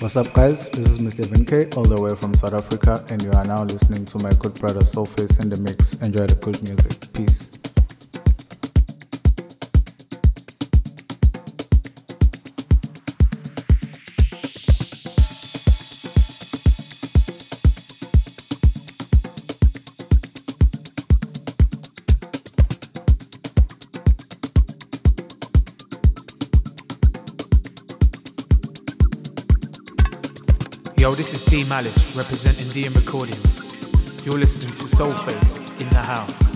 What's up, guys? This is Mr. Vinke, all the way from South Africa, and you are now listening to my good brother Soulface in the mix. Enjoy the good music. Peace. Yo, this is D Malice representing DM Recording. You're listening to Soulface in the house.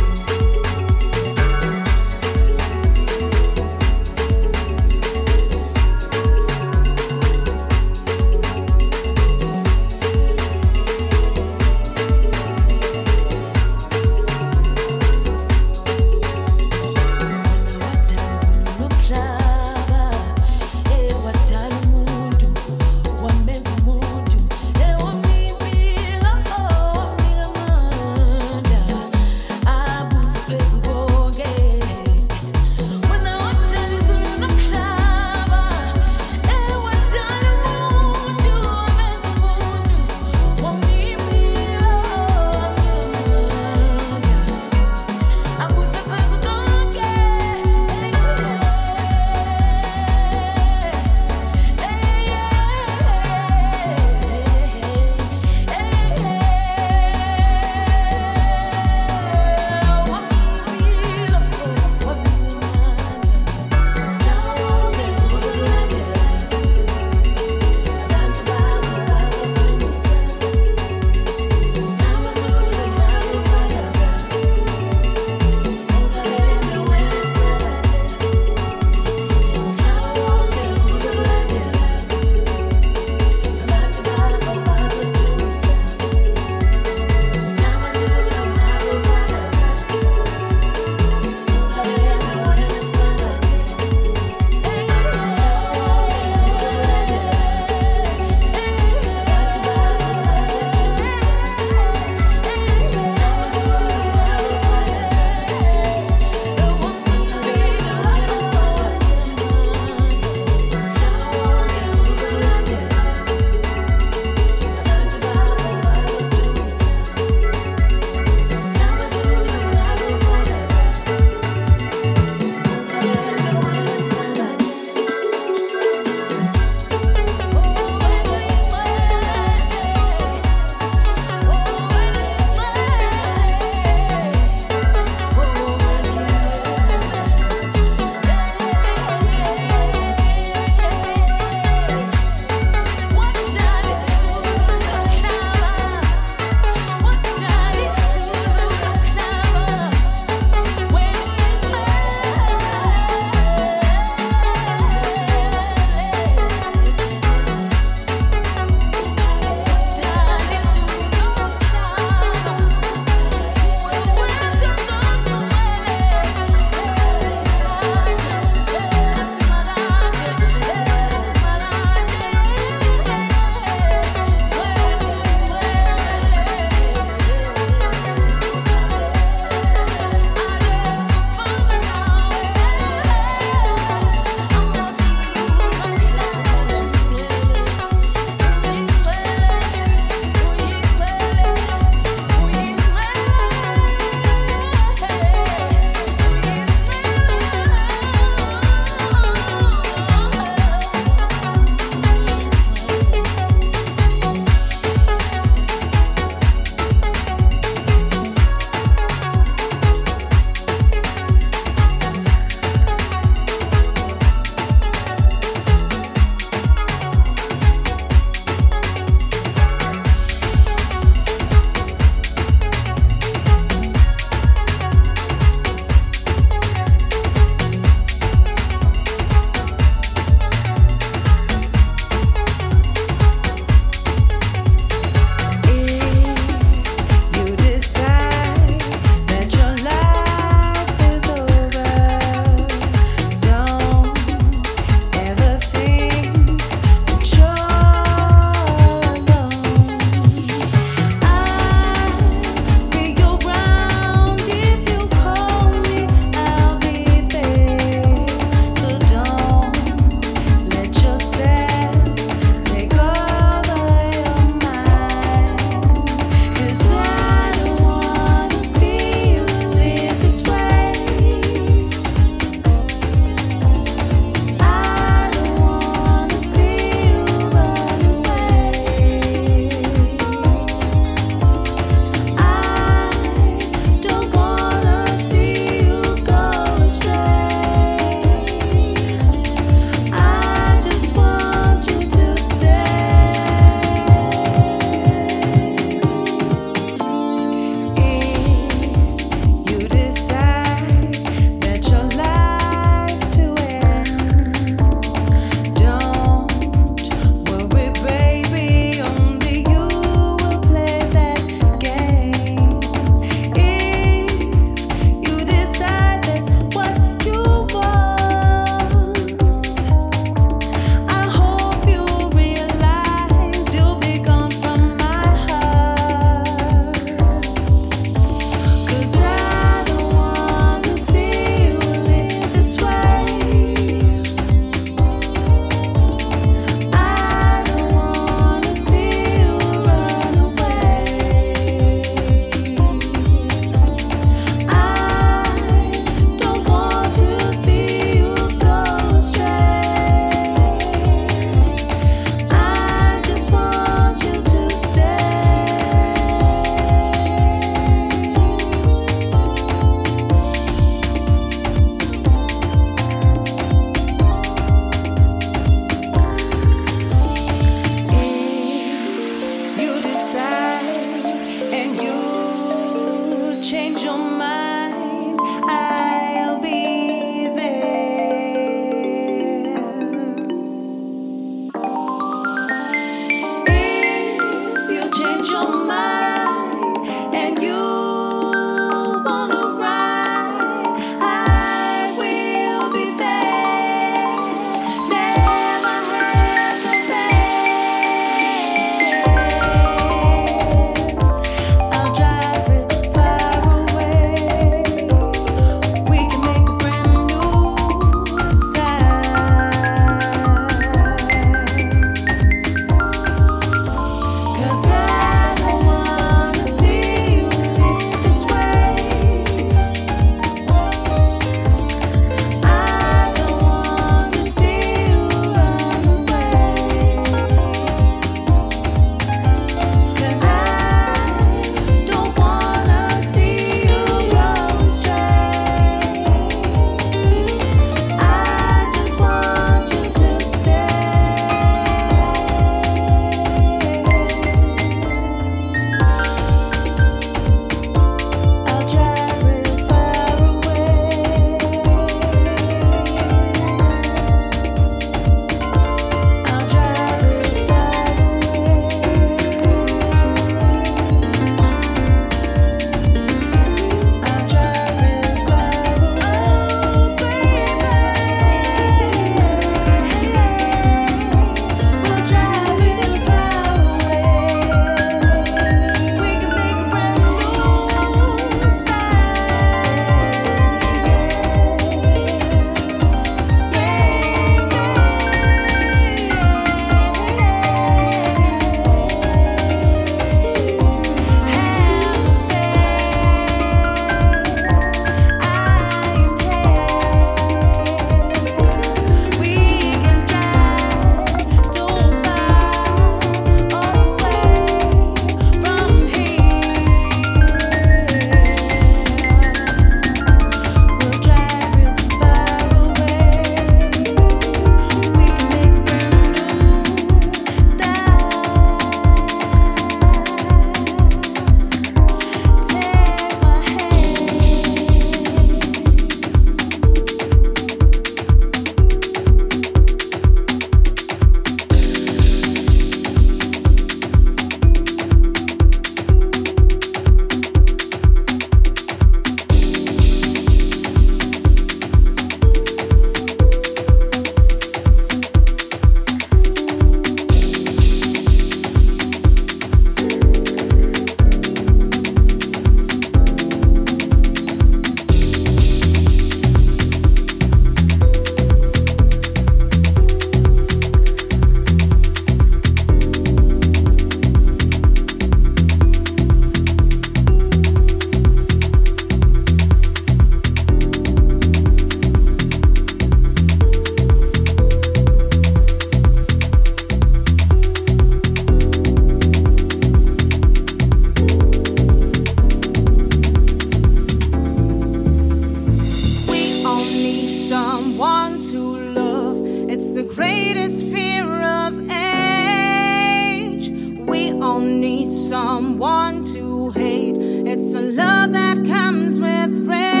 greatest fear of age. We all need someone to hate. It's a love that comes with rage.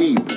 arrive.